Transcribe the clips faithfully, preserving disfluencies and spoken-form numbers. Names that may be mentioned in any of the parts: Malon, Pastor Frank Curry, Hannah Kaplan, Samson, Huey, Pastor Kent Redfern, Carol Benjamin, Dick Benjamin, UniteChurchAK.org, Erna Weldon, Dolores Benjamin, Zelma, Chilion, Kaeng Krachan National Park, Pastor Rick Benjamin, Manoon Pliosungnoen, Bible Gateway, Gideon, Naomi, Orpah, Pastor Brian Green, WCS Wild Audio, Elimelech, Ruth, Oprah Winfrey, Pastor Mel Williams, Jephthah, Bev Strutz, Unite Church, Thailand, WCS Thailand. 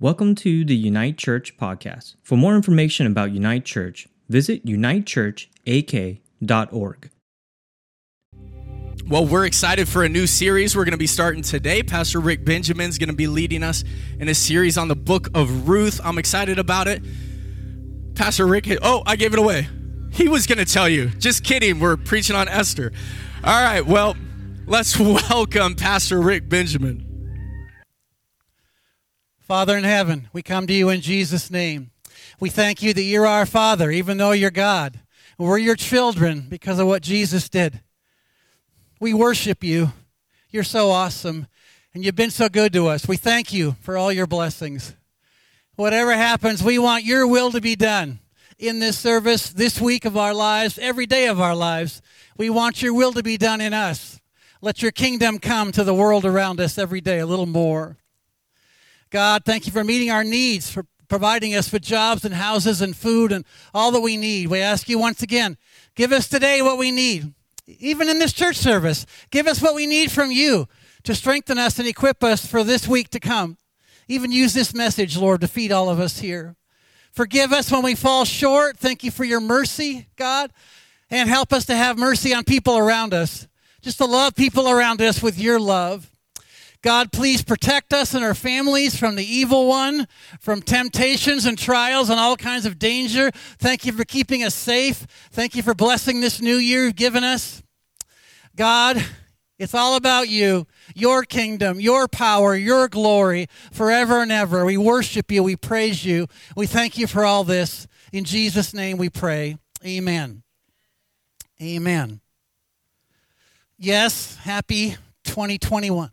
Welcome to the Unite Church podcast. For more information about Unite Church, visit Unite Church A K dot org. Well, we're excited for a new series we're going to be starting today. Pastor Rick Benjamin is going to be leading us in a series on the book of Ruth. I'm excited about it. Pastor Rick, oh, I gave it away. He was going to tell you. Just kidding. We're preaching on Esther. All right, well, let's welcome Pastor Rick Benjamin. Father in heaven, we come to you in Jesus' name. We thank you that you're our Father, even though you're God. We're your children because of what Jesus did. We worship you. You're so awesome, and you've been so good to us. We thank you for all your blessings. Whatever happens, we want your will to be done in this service, this week of our lives, every day of our lives. We want your will to be done in us. Let your kingdom come to the world around us every day a little more. God, thank you for meeting our needs, for providing us with jobs and houses and food and all that we need. We ask you once again, give us today what we need. Even in this church service, give us what we need from you to strengthen us and equip us for this week to come. Even use this message, Lord, to feed all of us here. Forgive us when we fall short. Thank you for your mercy, God, and help us to have mercy on people around us, just to love people around us with your love. God, please protect us and our families from the evil one, from temptations and trials and all kinds of danger. Thank you for keeping us safe. Thank you for blessing this new year you've given us. God, it's all about you, your kingdom, your power, your glory, forever and ever. We worship you. We praise you. We thank you for all this. In Jesus' name we pray. Amen. Amen. Yes, happy twenty twenty-one.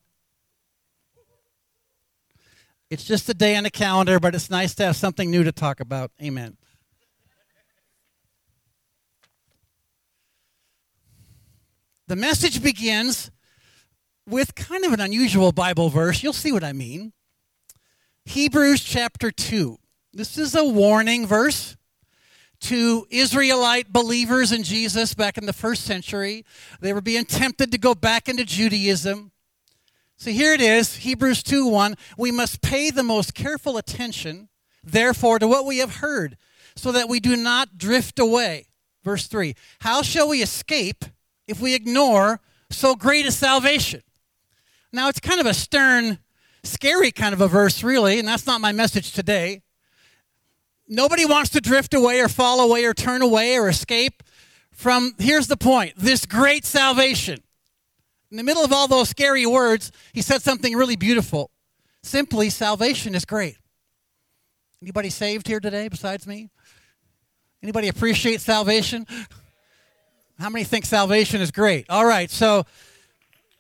It's just a day on the calendar, but it's nice to have something new to talk about. Amen. The message begins with kind of an unusual Bible verse. You'll see what I mean. Hebrews chapter two. This is a warning verse to Israelite believers in Jesus back in the first century. They were being tempted to go back into Judaism. So here it is, Hebrews two one, we must pay the most careful attention, therefore, to what we have heard, so that we do not drift away. Verse three, how shall we escape if we ignore so great a salvation? Now, it's kind of a stern, scary kind of a verse, really, and that's not my message today. Nobody wants to drift away or fall away or turn away or escape from, here's the point, this great salvation. In the middle of all those scary words, he said something really beautiful. Simply, salvation is great. Anybody saved here today besides me? Anybody appreciate salvation? How many think salvation is great? All right, so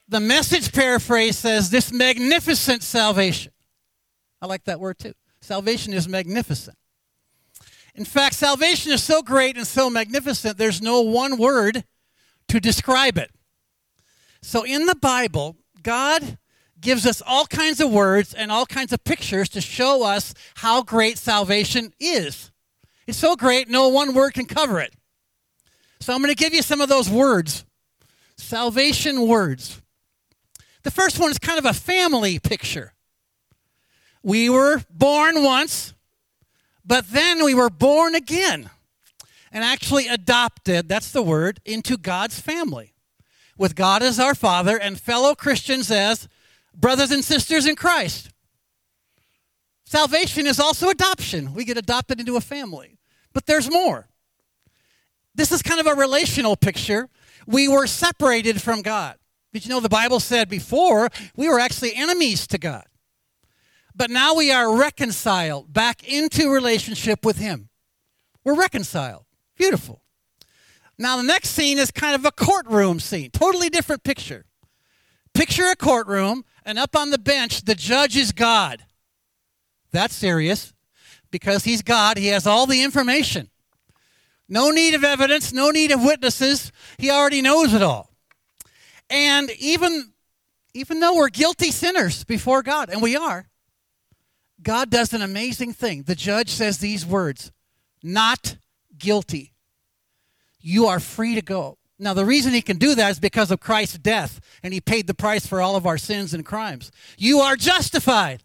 the message paraphrase says, this magnificent salvation. I like that word too. Salvation is magnificent. In fact, salvation is so great and so magnificent, there's no one word to describe it. So in the Bible, God gives us all kinds of words and all kinds of pictures to show us how great salvation is. It's so great, no one word can cover it. So I'm going to give you some of those words, salvation words. The first one is kind of a family picture. We were born once, but then we were born again and actually adopted, that's the word, into God's family, with God as our Father and fellow Christians as brothers and sisters in Christ. Salvation is also adoption. We get adopted into a family. But there's more. This is kind of a relational picture. We were separated from God. Did you know the Bible said before we were actually enemies to God? But now we are reconciled back into relationship with Him. We're reconciled. Beautiful. Now, the next scene is kind of a courtroom scene, totally different picture. Picture a courtroom, and up on the bench, the judge is God. That's serious, because he's God. He has all the information. No need of evidence, no need of witnesses. He already knows it all. And even, even though we're guilty sinners before God, and we are, God does an amazing thing. The judge says these words, not guilty. You are free to go. Now, the reason he can do that is because of Christ's death, and he paid the price for all of our sins and crimes. You are justified.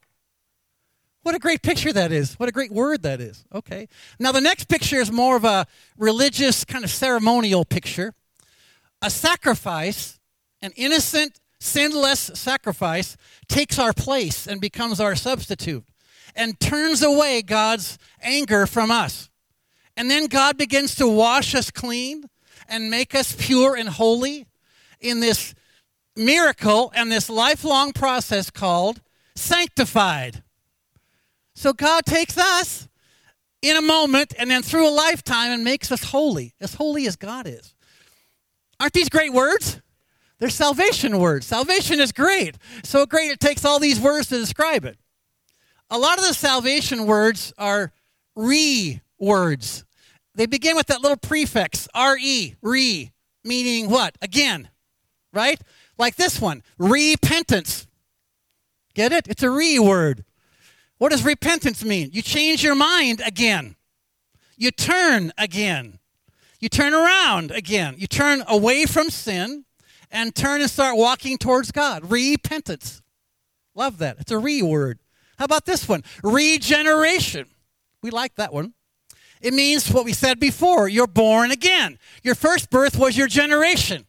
What a great picture that is. What a great word that is. Okay. Now, the next picture is more of a religious kind of ceremonial picture. A sacrifice, an innocent, sinless sacrifice, takes our place and becomes our substitute and turns away God's anger from us. And then God begins to wash us clean and make us pure and holy in this miracle and this lifelong process called sanctified. So God takes us in a moment and then through a lifetime and makes us holy, as holy as God is. Aren't these great words? They're salvation words. Salvation is great. So great it takes all these words to describe it. A lot of the salvation words are re-words. They begin with that little prefix, R E, re, meaning what? Again, right? Like this one, repentance. Get it? It's a re-word. What does repentance mean? You change your mind again. You turn again. You turn around again. You turn away from sin and turn and start walking towards God. Repentance. Love that. It's a re word. How about this one? Regeneration. We like that one. It means what we said before. You're born again. Your first birth was your generation.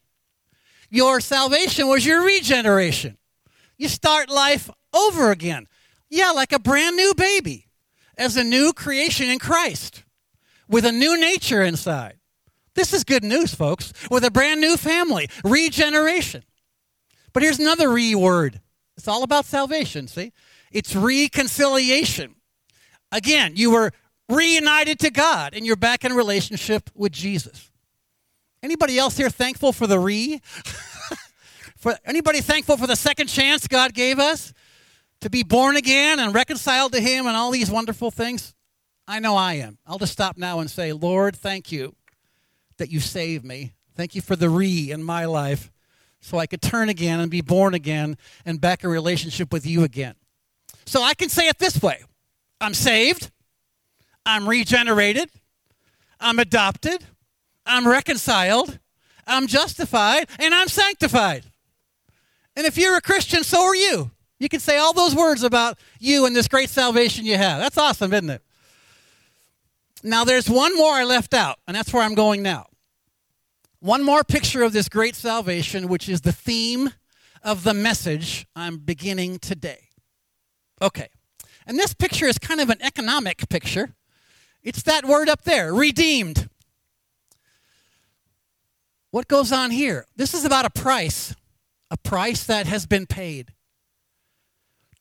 Your salvation was your regeneration. You start life over again. Yeah, like a brand new baby, as a new creation in Christ, with a new nature inside. This is good news, folks, with a brand new family, regeneration. But here's another re word. It's all about salvation, see? It's reconciliation. Again, you were reunited to God, and you're back in relationship with Jesus. Anybody else here thankful for the re? For anybody thankful for the second chance God gave us? To be born again and reconciled to him and all these wonderful things? I know I am. I'll just stop now and say, Lord, thank you that you saved me. Thank you for the re in my life so I could turn again and be born again and back in relationship with you again. So I can say it this way. I'm saved. I'm regenerated. I'm adopted. I'm reconciled. I'm justified. And I'm sanctified. And if you're a Christian, so are you. You can say all those words about you and this great salvation you have. That's awesome, isn't it? Now, there's one more I left out, and that's where I'm going now. One more picture of this great salvation, which is the theme of the message I'm beginning today. Okay. And this picture is kind of an economic picture. It's that word up there, redeemed. What goes on here? This is about a price, a price that has been paid.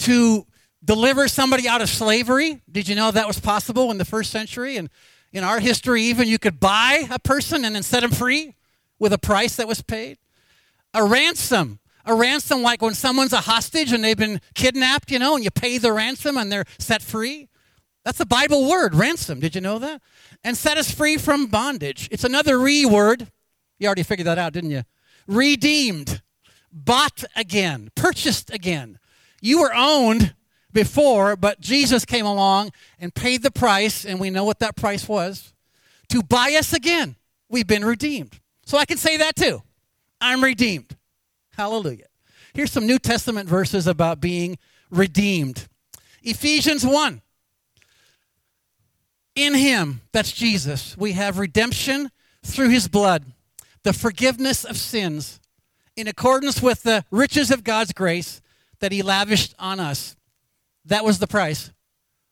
To deliver somebody out of slavery. Did you know that was possible in the first century? And in our history even, you could buy a person and then set them free with a price that was paid. A ransom. A ransom like when someone's a hostage and they've been kidnapped, you know, and you pay the ransom and they're set free. That's a Bible word, ransom. Did you know that? And set us free from bondage. It's another re word. You already figured that out, didn't you? Redeemed. Bought again. Purchased again. You were owned before, but Jesus came along and paid the price, and we know what that price was, to buy us again. We've been redeemed. So I can say that too. I'm redeemed. Hallelujah. Here's some New Testament verses about being redeemed. Ephesians one. In him, that's Jesus, we have redemption through his blood, the forgiveness of sins, in accordance with the riches of God's grace, that he lavished on us. That was the price,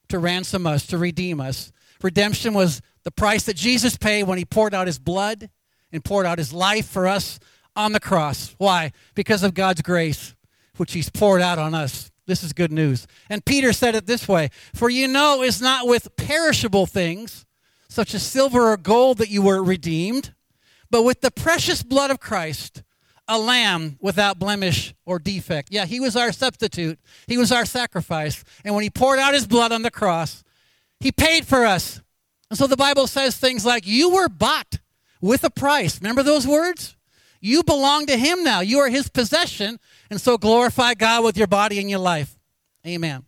to ransom us, to redeem us. Redemption was the price that Jesus paid when he poured out his blood and poured out his life for us on the cross. Why? Because of God's grace, which he's poured out on us. This is good news. And Peter said it this way, for you know it's not with perishable things, such as silver or gold, that you were redeemed, but with the precious blood of Christ, a lamb without blemish or defect. Yeah, he was our substitute. He was our sacrifice. And when he poured out his blood on the cross, he paid for us. And so the Bible says things like, you were bought with a price. Remember those words? You belong to him now. You are his possession. And so glorify God with your body and your life. Amen.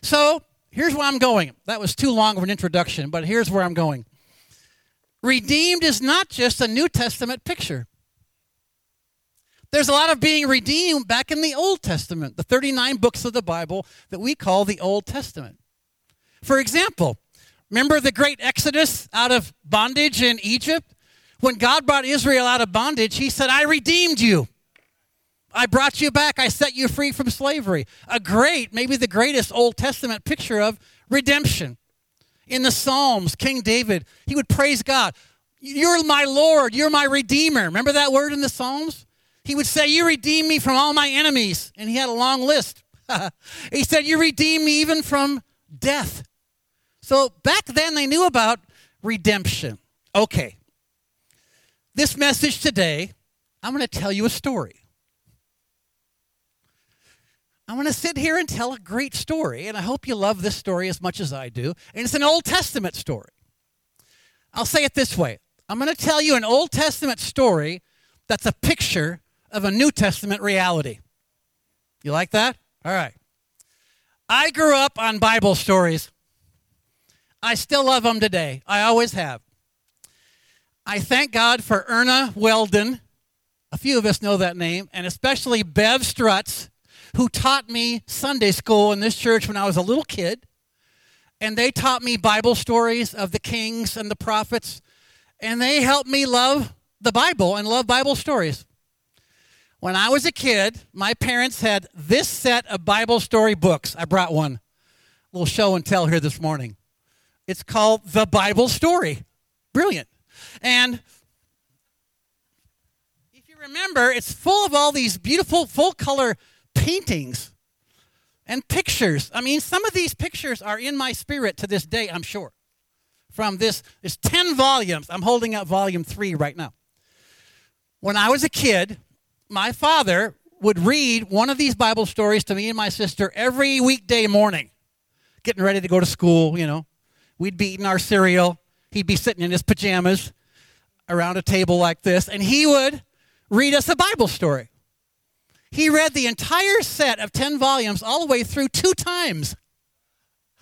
So here's where I'm going. That was too long of an introduction, but here's where I'm going. Redeemed is not just a New Testament picture. There's a lot of being redeemed back in the Old Testament, the thirty-nine books of the Bible that we call the Old Testament. For example, remember the great exodus out of bondage in Egypt? When God brought Israel out of bondage, he said, I redeemed you. I brought you back. I set you free from slavery. A great, maybe the greatest Old Testament picture of redemption. In the Psalms, King David, he would praise God. You're my Lord. You're my Redeemer. Remember that word in the Psalms? He would say, you redeemed me from all my enemies. And he had a long list. He said, you redeemed me even from death. So back then they knew about redemption. Okay. This message today, I'm going to tell you a story. I'm going to sit here and tell a great story, and I hope you love this story as much as I do. And it's an Old Testament story. I'll say it this way. I'm going to tell you an Old Testament story that's a picture of a New Testament reality. You like that? All right. I grew up on Bible stories. I still love them today. I always have. I thank God for Erna Weldon. A few of us know that name, and especially Bev Strutz, who taught me Sunday school in this church when I was a little kid. And they taught me Bible stories of the kings and the prophets. And they helped me love the Bible and love Bible stories. When I was a kid, my parents had this set of Bible story books. I brought one. A little show and tell here this morning. It's called The Bible Story. Brilliant. And if you remember, it's full of all these beautiful full-color paintings and pictures. I mean, some of these pictures are in my spirit to this day, I'm sure. From this, there's ten volumes. I'm holding up volume three right now. When I was a kid, my father would read one of these Bible stories to me and my sister every weekday morning, getting ready to go to school, you know. We'd be eating our cereal. He'd be sitting in his pajamas around a table like this, and he would read us a Bible story. He read the entire set of ten volumes all the way through two times.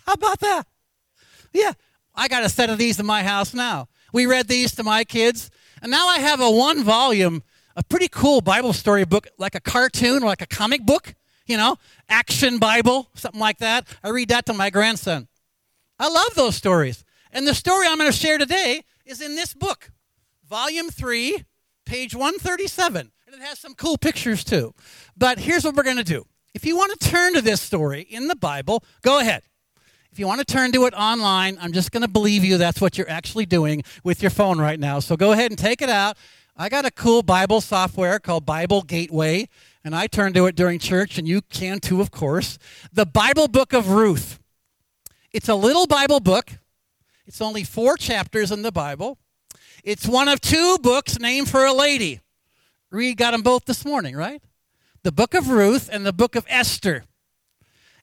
How about that? Yeah, I got a set of these in my house now. We read these to my kids, and now I have a one-volume, a pretty cool Bible story book, like a cartoon or like a comic book, you know, Action Bible, something like that. I read that to my grandson. I love those stories. And the story I'm going to share today is in this book, volume three, page one thirty-seven. And it has some cool pictures too. But here's what we're going to do. If you want to turn to this story in the Bible, go ahead. If you want to turn to it online, I'm just going to believe you that's what you're actually doing with your phone right now. So go ahead and take it out. I got a cool Bible software called Bible Gateway, and I turn to it during church, and you can too, of course. The Bible Book of Ruth. It's a little Bible book. It's only four chapters in the Bible. It's one of two books named for a lady. Reed got them both this morning, right? The Book of Ruth and the Book of Esther.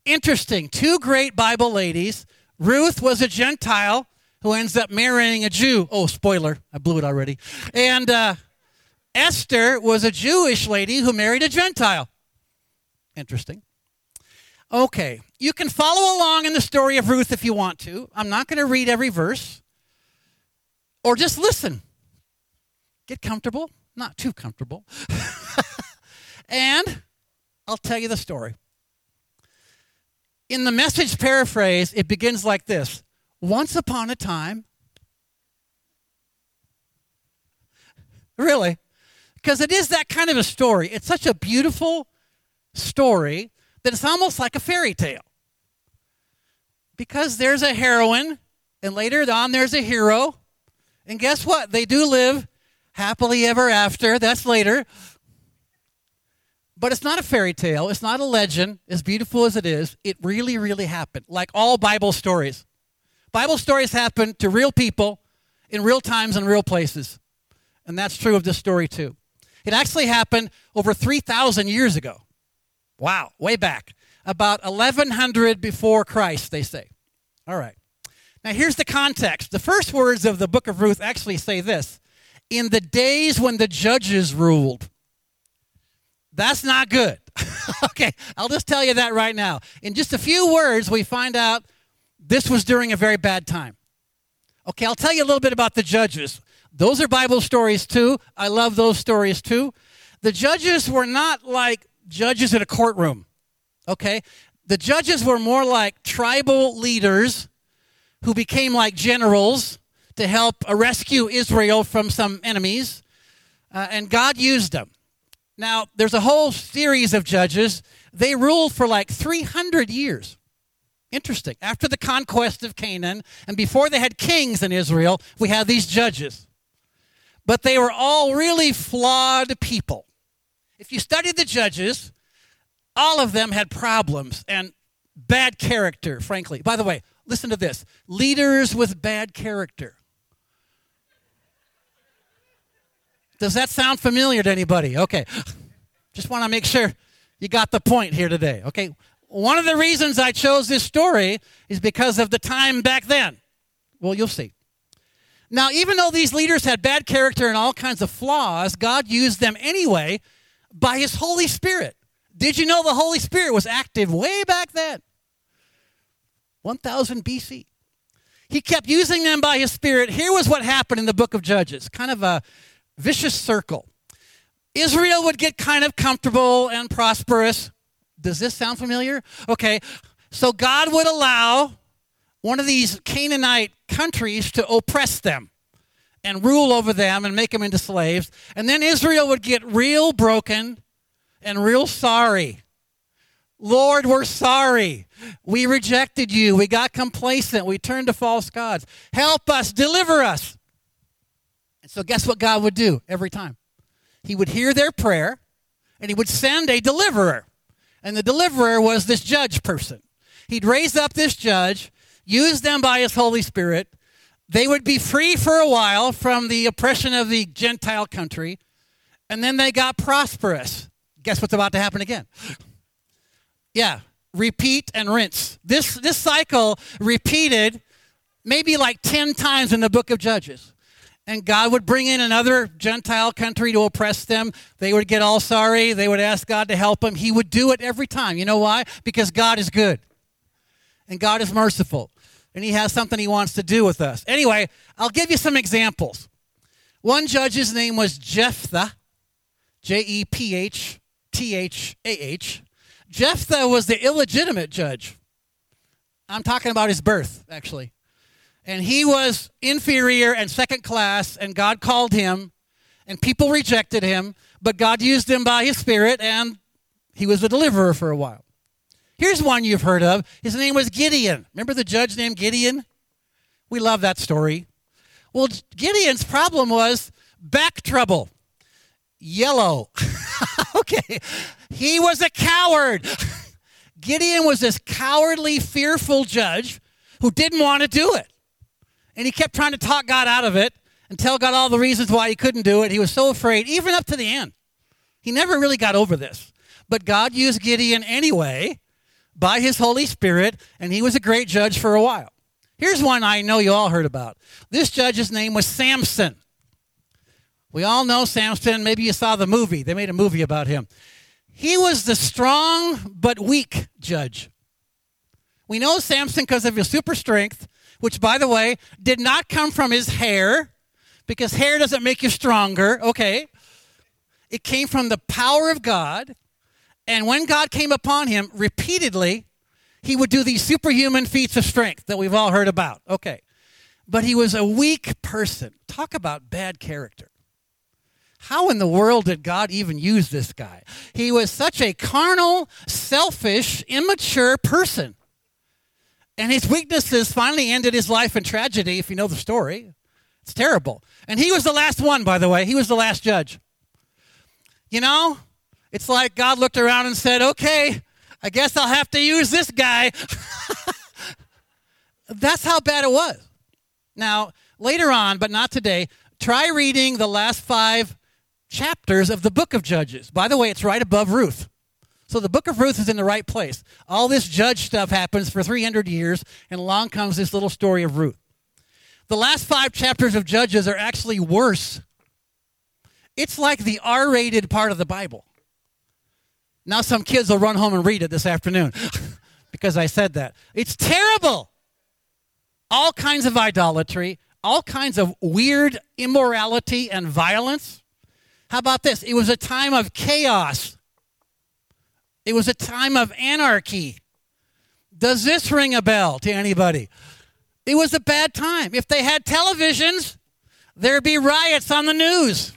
Interesting. Two great Bible ladies. Ruth was a Gentile who ends up marrying a Jew. Oh, spoiler. I blew it already. And uh, Esther was a Jewish lady who married a Gentile. Interesting. Okay, you can follow along in the story of Ruth if you want to. I'm not going to read every verse. Or just listen. Get comfortable. Not too comfortable. And I'll tell you the story. In the Message paraphrase, it begins like this. Once upon a time. Really? Because it is that kind of a story. It's such a beautiful story that it's almost like a fairy tale. Because there's a heroine, and later on there's a hero. And guess what? They do live happily ever after. That's later. But it's not a fairy tale. It's not a legend, as beautiful as it is. It really, really happened, like all Bible stories. Bible stories happen to real people in real times and real places. And that's true of this story, too. It actually happened over three thousand years ago. Wow, way back. About eleven hundred before Christ, they say. All right. Now, here's the context. The first words of the Book of Ruth actually say this. In the days when the judges ruled. That's not good. Okay, I'll just tell you that right now. In just a few words, we find out this was during a very bad time. Okay, I'll tell you a little bit about the judges. Those are Bible stories, too. I love those stories, too. The judges were not like judges in a courtroom, okay? The judges were more like tribal leaders who became like generals to help rescue Israel from some enemies, uh, and God used them. Now, there's a whole series of judges. They ruled for like three hundred years. Interesting. After the conquest of Canaan, and before they had kings in Israel, we had these judges. But they were all really flawed people. If you studied the judges, all of them had problems and bad character, frankly. By the way, listen to this. Leaders with bad character. Does that sound familiar to anybody? Okay. Just want to make sure you got the point here today, okay? One of the reasons I chose this story is because of the time back then. Well, you'll see. Now, even though these leaders had bad character and all kinds of flaws, God used them anyway by His Holy Spirit. Did you know the Holy Spirit was active way back then? one thousand B C He kept using them by His Spirit. Here was what happened in the book of Judges, kind of a vicious circle. Israel would get kind of comfortable and prosperous. Does this sound familiar? Okay, so God would allow one of these Canaanite countries to oppress them and rule over them and make them into slaves. And then Israel would get real broken and real sorry. Lord, we're sorry. We rejected you. We got complacent. We turned to false gods. Help us. Deliver us. And so guess what God would do every time? He would hear their prayer, and He would send a deliverer. And the deliverer was this judge person. He'd raise up this judge, use them by His Holy Spirit. They would be free for a while from the oppression of the Gentile country, and then they got prosperous. Guess what's about to happen again? Yeah, repeat and rinse. This this cycle repeated maybe like ten times in the book of Judges. And God would bring in another Gentile country to oppress them. They would get all sorry. They would ask God to help them. He would do it every time. You know why? Because God is good. And God is merciful. And He has something He wants to do with us. Anyway, I'll give you some examples. One judge's name was Jephthah, J E P H T H A H. Jephthah was the illegitimate judge. I'm talking about his birth, actually. And he was inferior and second class, and God called him, and people rejected him, but God used him by His Spirit, and he was the deliverer for a while. Here's one you've heard of. His name was Gideon. Remember the judge named Gideon? We love that story. Well, Gideon's problem was back trouble. Yellow. Okay. He was a coward. Gideon was this cowardly, fearful judge who didn't want to do it. And he kept trying to talk God out of it and tell God all the reasons why he couldn't do it. He was so afraid, even up to the end. He never really got over this. But God used Gideon anyway by His Holy Spirit, and he was a great judge for a while. Here's one I know you all heard about. This judge's name was Samson. We all know Samson. Maybe you saw the movie. They made a movie about him. He was the strong but weak judge. We know Samson because of his super strength, which, by the way, did not come from his hair, because hair doesn't make you stronger, okay? It came from the power of God, and when God came upon him repeatedly, he would do these superhuman feats of strength that we've all heard about, okay? But he was a weak person. Talk about bad character. How in the world did God even use this guy? He was such a carnal, selfish, immature person. And his weaknesses finally ended his life in tragedy, if you know the story. It's terrible. And he was the last one, by the way. He was the last judge. You know, it's like God looked around and said, okay, I guess I'll have to use this guy. That's how bad it was. Now, later on, but not today, try reading the last five chapters of the book of Judges. By the way, it's right above Ruth. So the book of Ruth is in the right place. All this judge stuff happens for three hundred years, and along comes this little story of Ruth. The last five chapters of Judges are actually worse. It's like the R-rated part of the Bible. Now some kids will run home and read it this afternoon because I said that. It's terrible. All kinds of idolatry, all kinds of weird immorality and violence. How about this? It was a time of chaos. It was a time of anarchy. Does this ring a bell to anybody? It was a bad time. If they had televisions, there'd be riots on the news.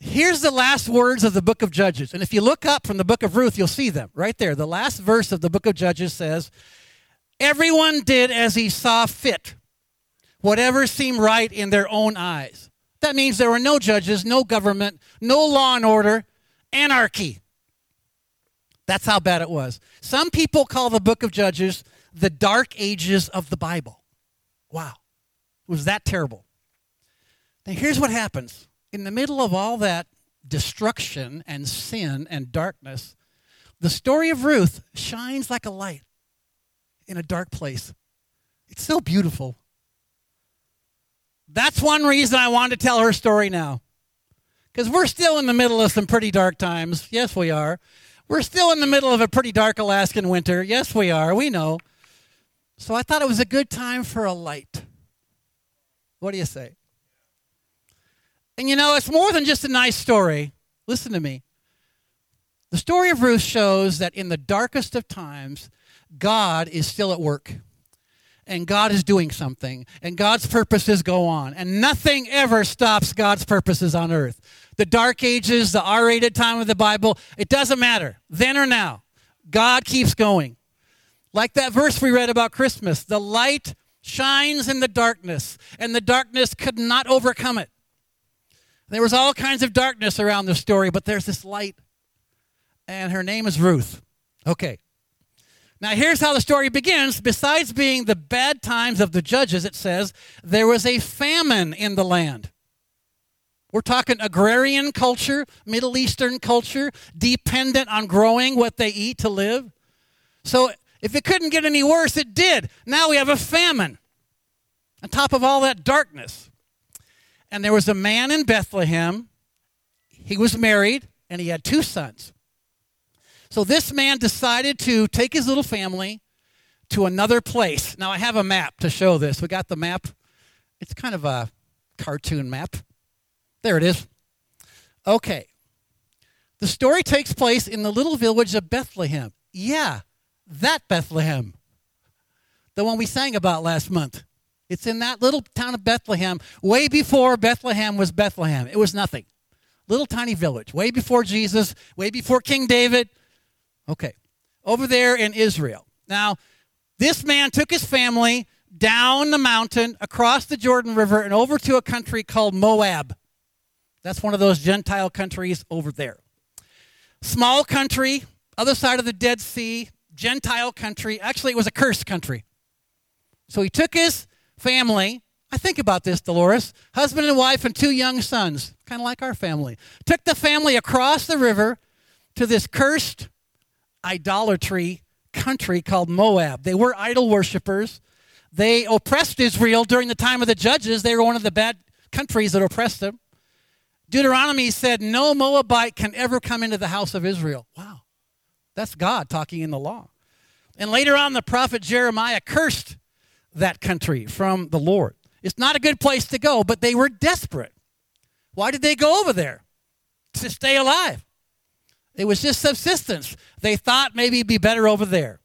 Here's the last words of the book of Judges. And if you look up from the book of Ruth, you'll see them right there. The last verse of the book of Judges says, everyone did as he saw fit, whatever seemed right in their own eyes. That means there were no judges, no government, no law and order, anarchy. That's how bad it was. Some people call the book of Judges the Dark Ages of the Bible. Wow. It was that terrible. Now here's what happens. In the middle of all that destruction and sin and darkness, the story of Ruth shines like a light in a dark place. It's so beautiful. That's one reason I wanted to tell her story now, because we're still in the middle of some pretty dark times. Yes, we are. We're still in the middle of a pretty dark Alaskan winter. Yes, we are. We know. So I thought it was a good time for a light. What do you say? And you know, it's more than just a nice story. Listen to me. The story of Ruth shows that in the darkest of times, God is still at work. And God is doing something. And God's purposes go on. And nothing ever stops God's purposes on earth. The Dark Ages, the R-rated time of the Bible, it doesn't matter. Then or now, God keeps going. Like that verse we read about Christmas, the light shines in the darkness, and the darkness could not overcome it. There was all kinds of darkness around this story, but there's this light, and her name is Ruth. Okay. Now, here's how the story begins. Besides being the bad times of the judges, it says, there was a famine in the land. We're talking agrarian culture, Middle Eastern culture, dependent on growing what they eat to live. So if it couldn't get any worse, it did. Now we have a famine on top of all that darkness. And there was a man in Bethlehem. He was married, and he had two sons. So this man decided to take his little family to another place. Now, I have a map to show this. We got the map. It's kind of a cartoon map. There it is. Okay. The story takes place in the little village of Bethlehem. Yeah, that Bethlehem, the one we sang about last month. It's in that little town of Bethlehem, way before Bethlehem was Bethlehem. It was nothing. Little tiny village, way before Jesus, way before King David. Okay, over there in Israel. Now, this man took his family down the mountain, across the Jordan River, and over to a country called Moab. That's one of those Gentile countries over there. Small country, other side of the Dead Sea, Gentile country. Actually, it was a cursed country. So he took his family, I think about this, Dolores, husband and wife and two young sons, kind of like our family, took the family across the river to this cursed idolatry country called Moab. They were idol worshipers. They oppressed Israel during the time of the judges. They were one of the bad countries that oppressed them. Deuteronomy said, no Moabite can ever come into the house of Israel. Wow, that's God talking in the law. And later on, the prophet Jeremiah cursed that country from the Lord. It's not a good place to go, but they were desperate. Why did they go over there? To stay alive. It was just subsistence. They thought maybe it'd be better over there.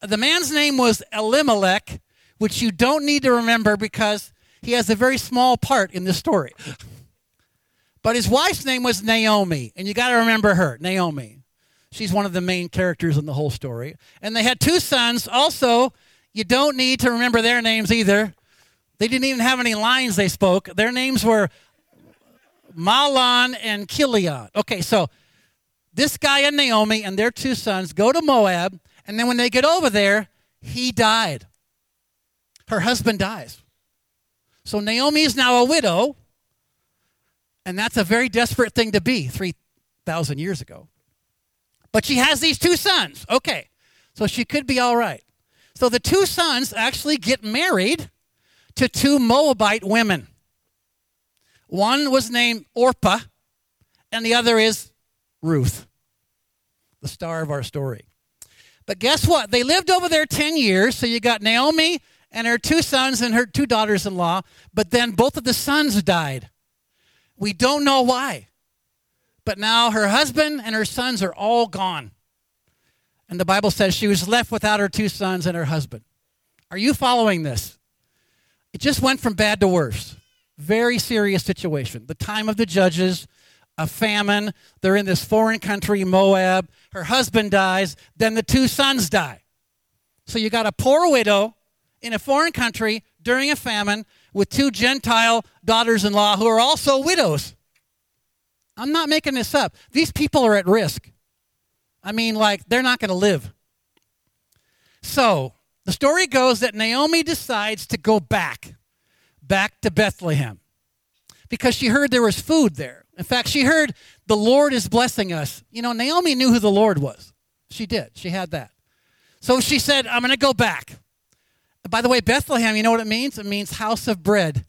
The man's name was Elimelech, which you don't need to remember because he has a very small part in this story. But his wife's name was Naomi, and you got to remember her, Naomi. She's one of the main characters in the whole story. And they had two sons also. You don't need to remember their names either. They didn't even have any lines they spoke. Their names were Malon and Chilion. Okay, so this guy and Naomi and their two sons go to Moab, and then when they get over there, he died. Her husband dies. So Naomi is now a widow, and that's a very desperate thing to be three thousand years ago. But she has these two sons. Okay, so she could be all right. So the two sons actually get married to two Moabite women. One was named Orpah, and the other is Ruth, the star of our story. But guess what? They lived over there ten years, so you got Naomi and her two sons and her two daughters-in-law, but then both of the sons died. We don't know why, but now her husband and her sons are all gone. And the Bible says she was left without her two sons and her husband. Are you following this? It just went from bad to worse. Very serious situation. The time of the judges, a famine. They're in this foreign country, Moab. Her husband dies. Then the two sons die. So you got a poor widow in a foreign country during a famine with two Gentile daughters-in-law who are also widows. I'm not making this up. These people are at risk. I mean, like, they're not going to live. So the story goes that Naomi decides to go back, back to Bethlehem, because she heard there was food there. In fact, she heard the Lord is blessing us. You know, Naomi knew who the Lord was. She did. She had that. So she said, I'm going to go back. By the way, Bethlehem, you know what it means? It means house of bread.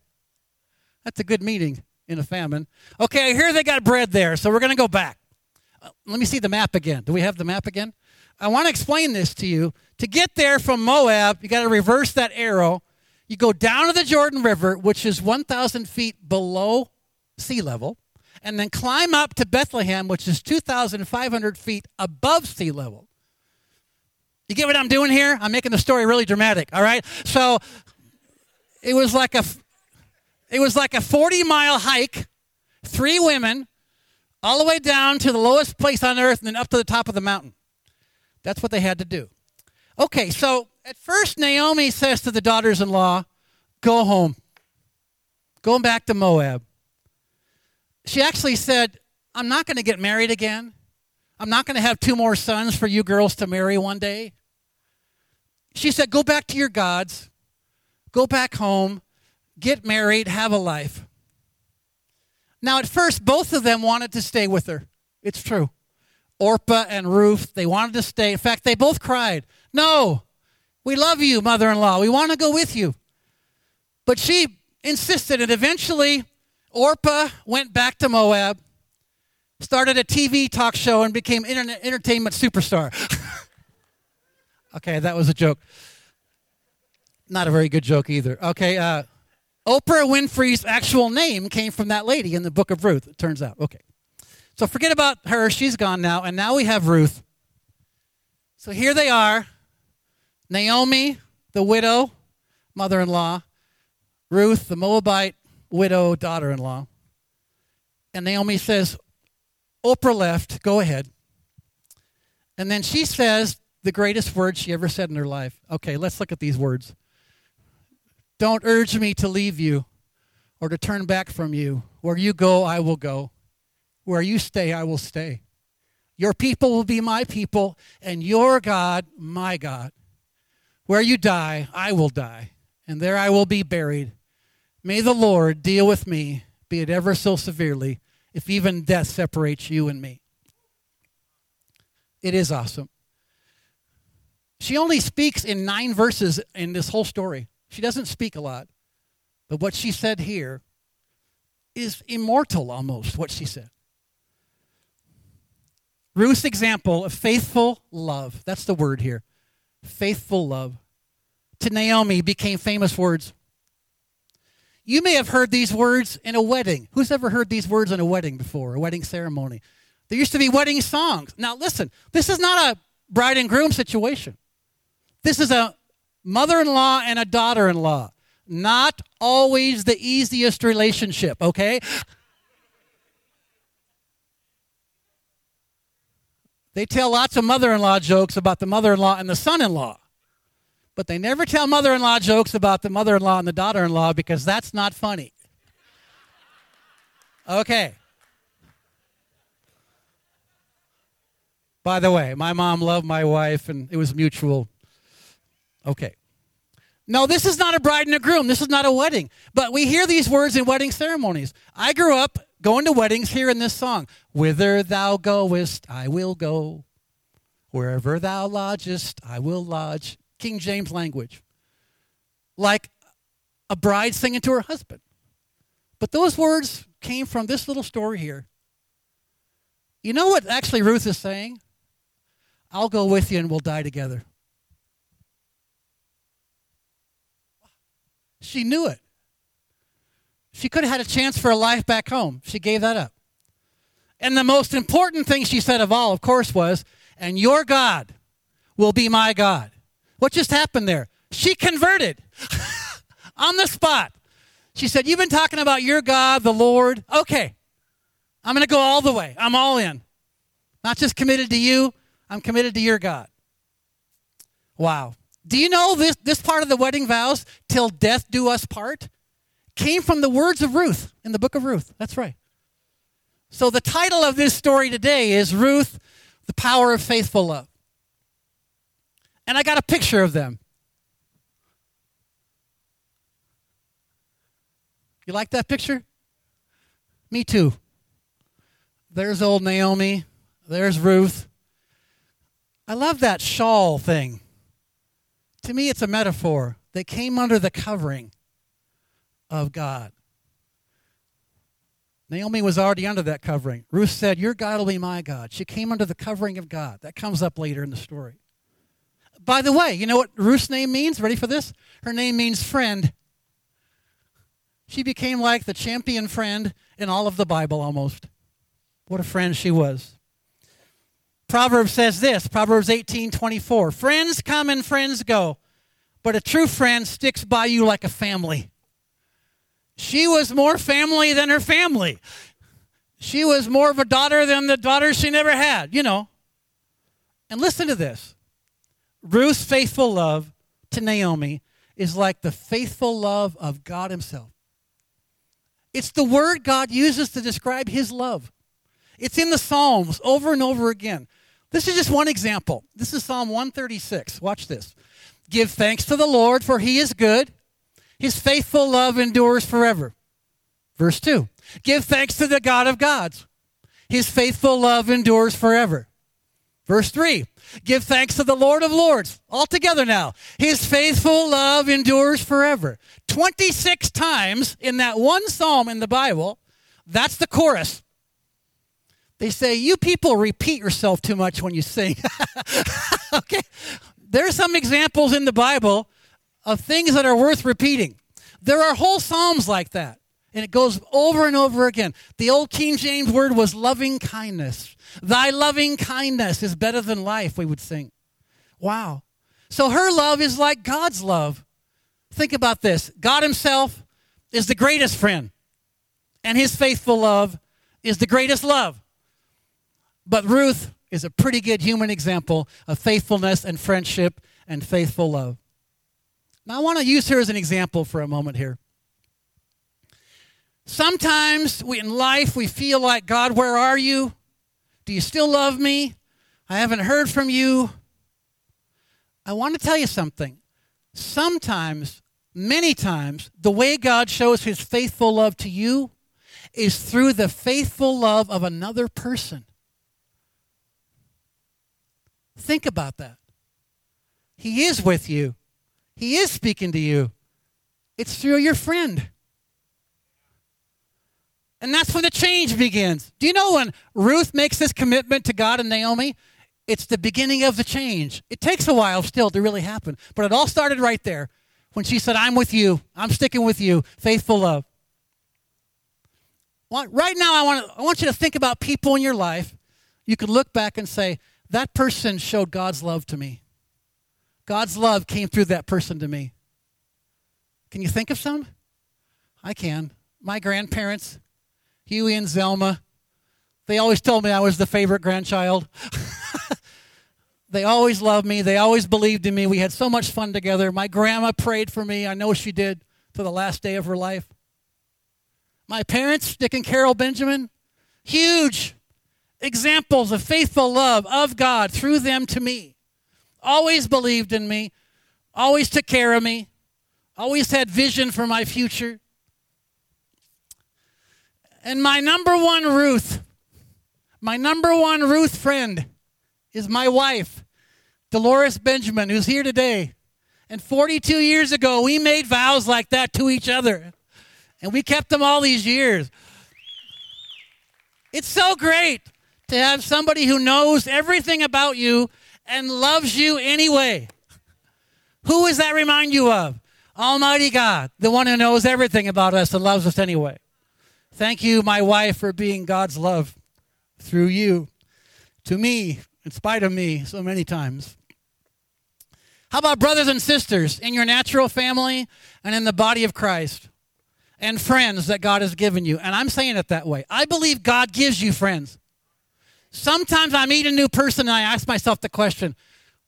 That's a good meaning in a famine. Okay, I hear they got bread there, so we're going to go back. Let me see the map again. Do we have the map again? I want to explain this to you. To get there from Moab, you got to reverse that arrow. You go down to the Jordan River, which is one thousand feet below sea level, and then climb up to Bethlehem, which is two thousand five hundred feet above sea level. You get what I'm doing here? I'm making the story really dramatic, all right? So it was like a it was like a forty-mile hike, three women, all the way down to the lowest place on earth and then up to the top of the mountain. That's what they had to do. Okay, so at first Naomi says to the daughters-in-law, go home. Go back to Moab. She actually said, I'm not going to get married again. I'm not going to have two more sons for you girls to marry one day. She said, go back to your gods. Go back home. Get married. Have a life. Now, at first, both of them wanted to stay with her. It's true. Orpah and Ruth, they wanted to stay. In fact, they both cried, no, we love you, mother-in-law. We want to go with you. But she insisted, and eventually Orpah went back to Moab, started a T V talk show, and became internet entertainment superstar. Okay, that was a joke. Not a very good joke either. Okay, uh... Oprah Winfrey's actual name came from that lady in the book of Ruth, it turns out. Okay. So forget about her. She's gone now. And now we have Ruth. So here they are. Naomi, the widow, mother-in-law. Ruth, the Moabite widow, daughter-in-law. And Naomi says, Oprah left. Go ahead. And then she says the greatest word she ever said in her life. Okay, let's look at these words. Don't urge me to leave you or to turn back from you. Where you go, I will go. Where you stay, I will stay. Your people will be my people, and your God, my God. Where you die, I will die, and there I will be buried. May the Lord deal with me, be it ever so severely, if even death separates you and me. It is awesome. She only speaks in nine verses in this whole story. She doesn't speak a lot, but what she said here is immortal almost, what she said. Ruth's example of faithful love, that's the word here, faithful love, to Naomi became famous words. You may have heard these words in a wedding. Who's ever heard these words in a wedding before, a wedding ceremony? There used to be wedding songs. Now listen, this is not a bride and groom situation. This is a mother-in-law and a daughter-in-law. Not always the easiest relationship, okay? They tell lots of mother-in-law jokes about the mother-in-law and the son-in-law. But they never tell mother-in-law jokes about the mother-in-law and the daughter-in-law because that's not funny. Okay. By the way, my mom loved my wife, and it was mutual. Okay. No, this is not a bride and a groom. This is not a wedding. But we hear these words in wedding ceremonies. I grew up going to weddings hearing this song. Whither thou goest, I will go. Wherever thou lodgest, I will lodge. King James language. Like a bride singing to her husband. But those words came from this little story here. You know what actually Ruth is saying? I'll go with you and we'll die together. She knew it. She could have had a chance for a life back home. She gave that up. And the most important thing she said of all, of course, was, and your God, will be my God. What just happened there? She converted on the spot. She said, you've been talking about your God, the Lord. Okay, I'm going to go all the way. I'm all in. Not just committed to you, I'm committed to your God. Wow. Do you know this, this part of the wedding vows, till death do us part, came from the words of Ruth in the book of Ruth. That's right. So the title of this story today is Ruth, the Power of Faithful Love. And I got a picture of them. You like that picture? Me too. There's old Naomi. There's Ruth. I love that shawl thing. To me, it's a metaphor. They came under the covering of God. Naomi was already under that covering. Ruth said, your God will be my God. She came under the covering of God. That comes up later in the story. By the way, you know what Ruth's name means? Ready for this? Her name means friend. She became like the champion friend in all of the Bible almost. What a friend she was. Proverbs says this, Proverbs eighteen twenty-four. Friends come and friends go, but a true friend sticks by you like a family. She was more family than her family. She was more of a daughter than the daughter she never had, you know. And listen to this. Ruth's faithful love to Naomi is like the faithful love of God himself. It's the word God uses to describe his love. It's in the Psalms over and over again. This is just one example. This is Psalm one thirty-six. Watch this. Give thanks to the Lord, for he is good. His faithful love endures forever. Verse two. Give thanks to the God of gods. His faithful love endures forever. Verse three. Give thanks to the Lord of lords. All together now. His faithful love endures forever. twenty-six times in that one psalm in the Bible, that's the chorus. They say, you people repeat yourself too much when you sing. Okay? There are some examples in the Bible of things that are worth repeating. There are whole psalms like that, and it goes over and over again. The old King James word was loving kindness. Thy loving kindness is better than life, we would sing. Wow. So her love is like God's love. Think about this. God himself is the greatest friend, and his faithful love is the greatest love. But Ruth is a pretty good human example of faithfulness and friendship and faithful love. Now, I want to use her as an example for a moment here. Sometimes we, in life we feel like, God, where are you? Do you still love me? I haven't heard from you. I want to tell you something. Sometimes, many times, the way God shows his faithful love to you is through the faithful love of another person. Think about that. He is with you. He is speaking to you. It's through your friend. And that's when the change begins. Do you know when Ruth makes this commitment to God and Naomi? It's the beginning of the change. It takes a while still to really happen. But it all started right there when she said, I'm with you. I'm sticking with you. Faithful love. Right now, I want, to, I want you to think about people in your life. You can look back and say, that person showed God's love to me. God's love came through that person to me. Can you think of some? I can. My grandparents, Huey and Zelma, they always told me I was the favorite grandchild. They always loved me. They always believed in me. We had so much fun together. My grandma prayed for me. I know she did to the last day of her life. My parents, Dick and Carol Benjamin, huge examples of faithful love of God through them to me. Always believed in me, always took care of me, always had vision for my future. And my number one Ruth, my number one Ruth friend is my wife, Dolores Benjamin, who's here today. And forty-two years ago, we made vows like that to each other. And we kept them all these years. It's so great to have somebody who knows everything about you and loves you anyway. Who does that remind you of? Almighty God, the one who knows everything about us and loves us anyway. Thank you, my wife, for being God's love through you, to me, in spite of me, so many times. How about brothers and sisters in your natural family and in the body of Christ and friends that God has given you? And I'm saying it that way. I believe God gives you friends. Sometimes I meet a new person and I ask myself the question,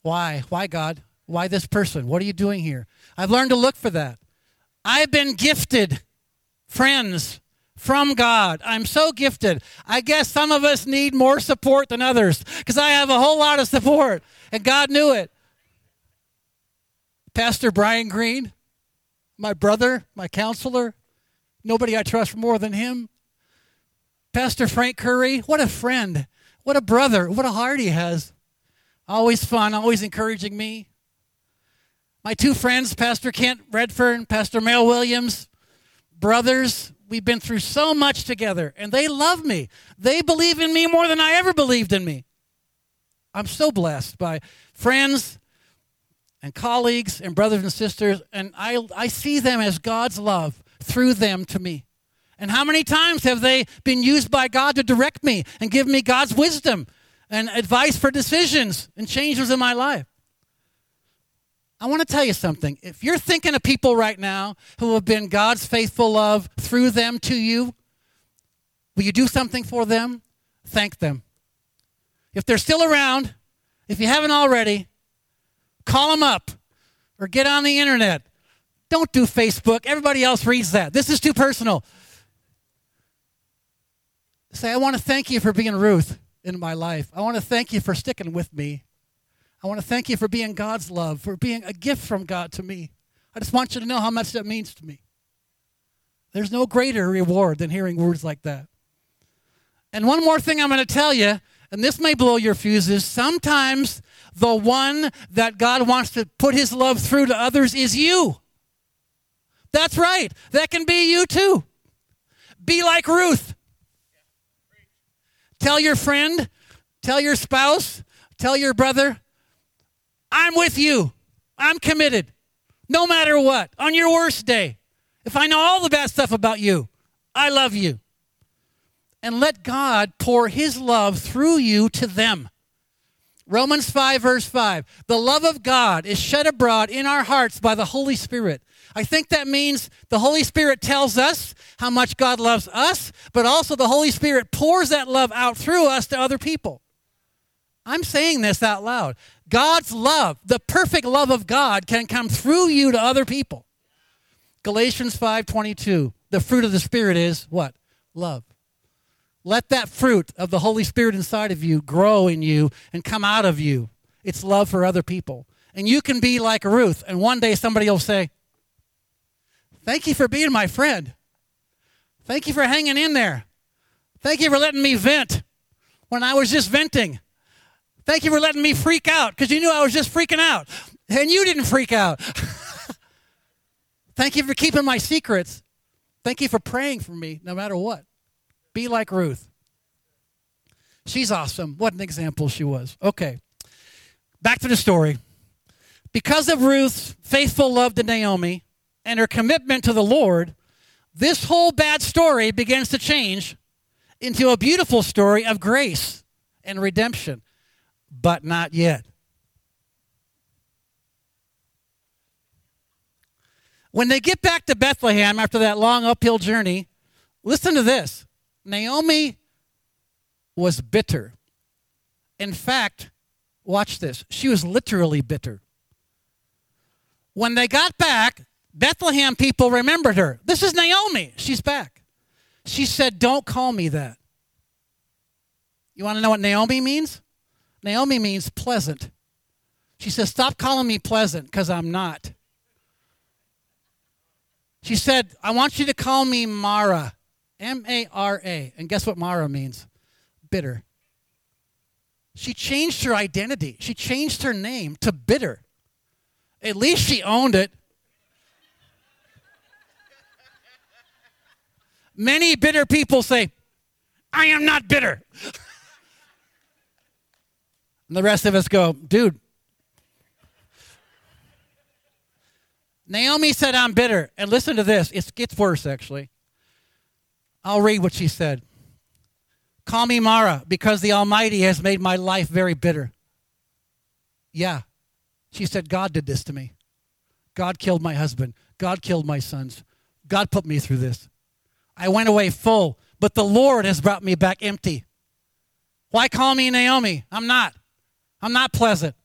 why? Why, God? Why this person? What are you doing here? I've learned to look for that. I've been gifted friends from God. I'm so gifted. I guess some of us need more support than others because I have a whole lot of support, and God knew it. Pastor Brian Green, my brother, my counselor, nobody I trust more than him. Pastor Frank Curry, what a friend, what a brother, what a heart he has. Always fun, always encouraging me. My two friends, Pastor Kent Redfern, Pastor Mel Williams, brothers, we've been through so much together, and they love me. They believe in me more than I ever believed in me. I'm so blessed by friends and colleagues and brothers and sisters, and I I see them as God's love through them to me. And how many times have they been used by God to direct me and give me God's wisdom and advice for decisions and changes in my life? I want to tell you something. If you're thinking of people right now who have been God's faithful love through them to you, will you do something for them? Thank them. If they're still around, if you haven't already, call them up or get on the internet. Don't do Facebook. Everybody else reads that. This is too personal. Say, I want to thank you for being Ruth in my life. I want to thank you for sticking with me. I want to thank you for being God's love, for being a gift from God to me. I just want you to know how much that means to me. There's no greater reward than hearing words like that. And one more thing I'm going to tell you, and this may blow your fuses, sometimes the one that God wants to put his love through to others is you. That's right. That can be you too. Be like Ruth. Tell your friend, tell your spouse, tell your brother, I'm with you. I'm committed. No matter what. On your worst day. If I know all the bad stuff about you, I love you. And let God pour his love through you to them. Romans five, verse five. The love of God is shed abroad in our hearts by the Holy Spirit. I think that means the Holy Spirit tells us how much God loves us, but also the Holy Spirit pours that love out through us to other people. I'm saying this out loud. God's love, the perfect love of God, can come through you to other people. Galatians five twenty-two, the fruit of the Spirit is what? Love. Let that fruit of the Holy Spirit inside of you grow in you and come out of you. It's love for other people. And you can be like Ruth, and one day somebody will say, thank you for being my friend. Thank you for hanging in there. Thank you for letting me vent when I was just venting. Thank you for letting me freak out because you knew I was just freaking out and you didn't freak out. Thank you for keeping my secrets. Thank you for praying for me no matter what. Be like Ruth. She's awesome. What an example she was. Okay, back to the story. Because of Ruth's faithful love to Naomi and her commitment to the Lord, this whole bad story begins to change into a beautiful story of grace and redemption. But not yet. When they get back to Bethlehem after that long uphill journey, listen to this. Naomi was bitter. In fact, watch this. She was literally bitter. When they got back, Bethlehem people remembered her. This is Naomi. She's back. She said, don't call me that. You want to know what Naomi means? Naomi means pleasant. She says, stop calling me pleasant because I'm not. She said, I want you to call me Mara, M A R A. And guess what Mara means? Bitter. She changed her identity. She changed her name to bitter. At least she owned it. Many bitter people say, I am not bitter. And the rest of us go, dude. Naomi said, I'm bitter. And listen to this. It gets worse, actually. I'll read what she said. Call me Mara, because the Almighty has made my life very bitter. Yeah, She said, God did this to me. God killed my husband. God killed my sons. God put me through this. I went away full, but the Lord has brought me back empty. Why call me Naomi? I'm not. I'm not pleasant.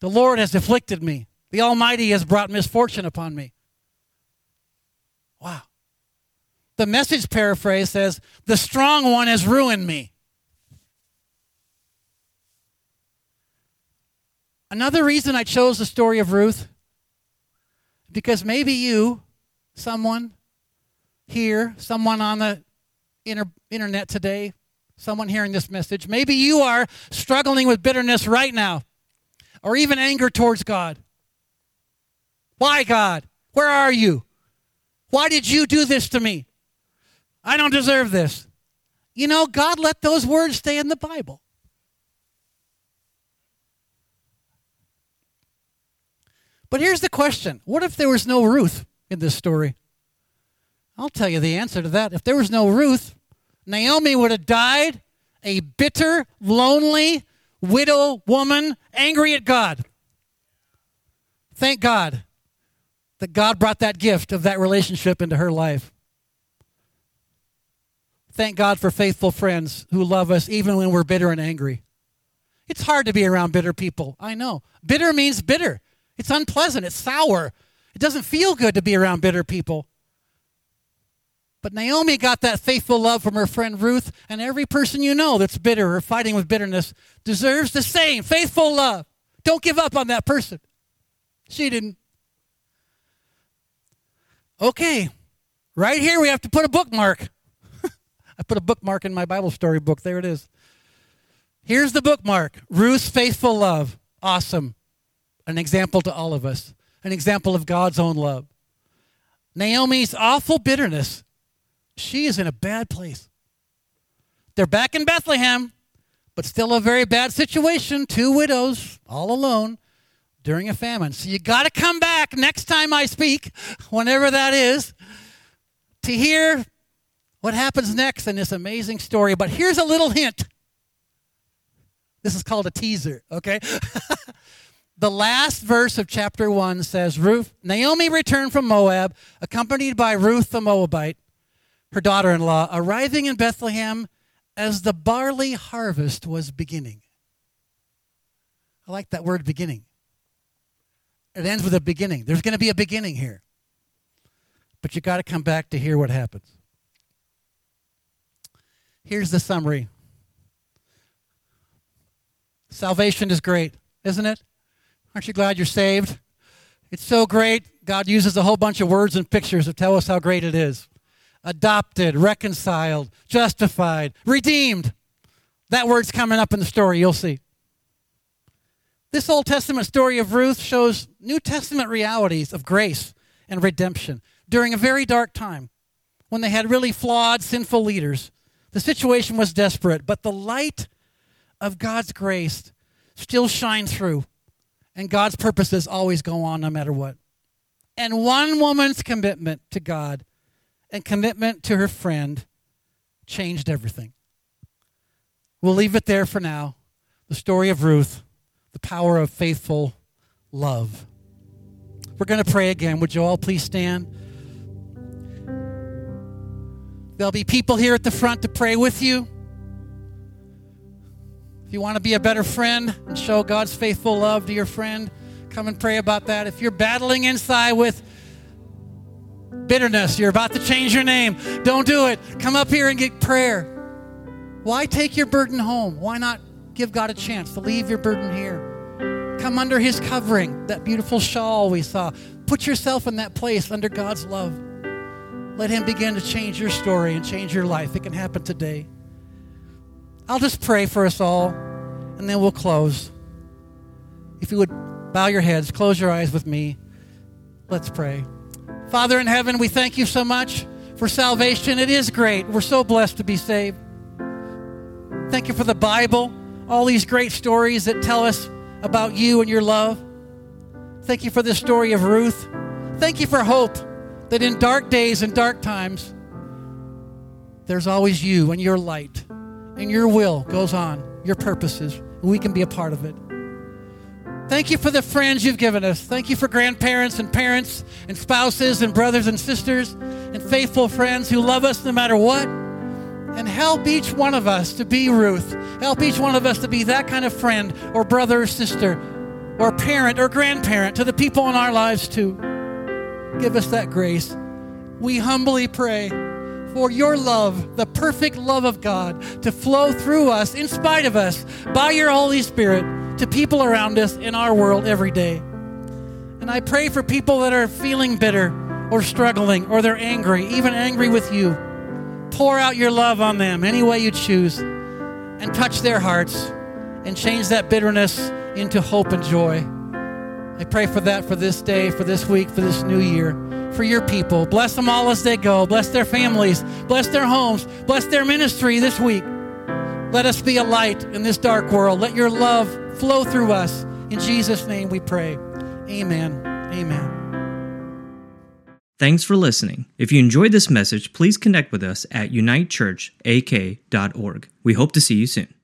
The Lord has afflicted me. The Almighty has brought misfortune upon me. Wow. The Message paraphrase says, the strong one has ruined me. Another reason I chose the story of Ruth, because maybe you, someone here, someone on the inter- internet today, someone hearing this message, maybe you are struggling with bitterness right now, or even anger towards God. Why, God? Where are you? Why did you do this to me? I don't deserve this. You know, God let those words stay in the Bible. But here's the question. What if there was no Ruth in this story? I'll tell you the answer to that. If there was no Ruth, Naomi would have died a bitter, lonely, widow woman, angry at God. Thank God that God brought that gift of that relationship into her life. Thank God for faithful friends who love us even when we're bitter and angry. It's hard to be around bitter people. I know. Bitter means bitter. It's unpleasant. It's sour. It doesn't feel good to be around bitter people. But Naomi got that faithful love from her friend Ruth, and every person you know that's bitter or fighting with bitterness deserves the same faithful love. Don't give up on that person. She didn't. Okay, right here we have to put a bookmark. I put a bookmark in my Bible story book. There it is. Here's the bookmark. Ruth's faithful love. Awesome. An example to all of us. An example of God's own love. Naomi's awful bitterness. She is in a bad place. They're back in Bethlehem, but still a very bad situation. Two widows, all alone, during a famine. So you got to come back next time I speak, whenever that is, to hear what happens next in this amazing story. But here's a little hint. This is called a teaser, okay? The last verse of chapter one says, Ruth, Naomi returned from Moab, accompanied by Ruth the Moabite, her daughter-in-law, arriving in Bethlehem as the barley harvest was beginning. I like that word beginning. It ends with a beginning. There's going to be a beginning here. But you got to come back to hear what happens. Here's the summary. Salvation is great, isn't it? Aren't you glad you're saved? It's so great. God uses a whole bunch of words and pictures to tell us how great it is. Adopted, reconciled, justified, redeemed. That word's coming up in the story, you'll see. This Old Testament story of Ruth shows New Testament realities of grace and redemption during a very dark time when they had really flawed, sinful leaders. The situation was desperate, but the light of God's grace still shines through, and God's purposes always go on no matter what. And one woman's commitment to God and commitment to her friend changed everything. We'll leave it there for now. The story of Ruth, the power of faithful love. We're going to pray again. Would you all please stand? There'll be people here at the front to pray with you. If you want to be a better friend and show God's faithful love to your friend, come and pray about that. If you're battling inside with bitterness, you're about to change your name, don't do it. Come up here and get prayer. Why take your burden home? Why not give God a chance to leave your burden here? Come under his covering, that beautiful shawl we saw. Put yourself in that place under God's love. Let him begin to change your story and change your life. It can happen today. I'll just pray for us all, and then we'll close. If you would bow your heads, close your eyes with me. Let's pray. Father in heaven, we thank you so much for salvation. It is great. We're so blessed to be saved. Thank you for the Bible, all these great stories that tell us about you and your love. Thank you for this story of Ruth. Thank you for hope that in dark days and dark times, there's always you and your light and your will goes on, your purposes, and we can be a part of it. Thank you for the friends you've given us. Thank you for grandparents and parents and spouses and brothers and sisters and faithful friends who love us no matter what. And help each one of us to be Ruth. Help each one of us to be that kind of friend or brother or sister or parent or grandparent to the people in our lives too. Give us that grace. We humbly pray for your love, the perfect love of God, to flow through us, in spite of us, by your Holy Spirit, to people around us in our world every day. And I pray for people that are feeling bitter or struggling or they're angry, even angry with you. Pour out your love on them any way you choose and touch their hearts and change that bitterness into hope and joy. I pray for that for this day, for this week, for this new year, for your people. Bless them all as they go. Bless their families. Bless their homes. Bless their ministry this week. Let us be a light in this dark world. Let your love flow through us. In Jesus' name we pray. Amen. Amen. Thanks for listening. If you enjoyed this message, please connect with us at Unite Church A K dot org. We hope to see you soon.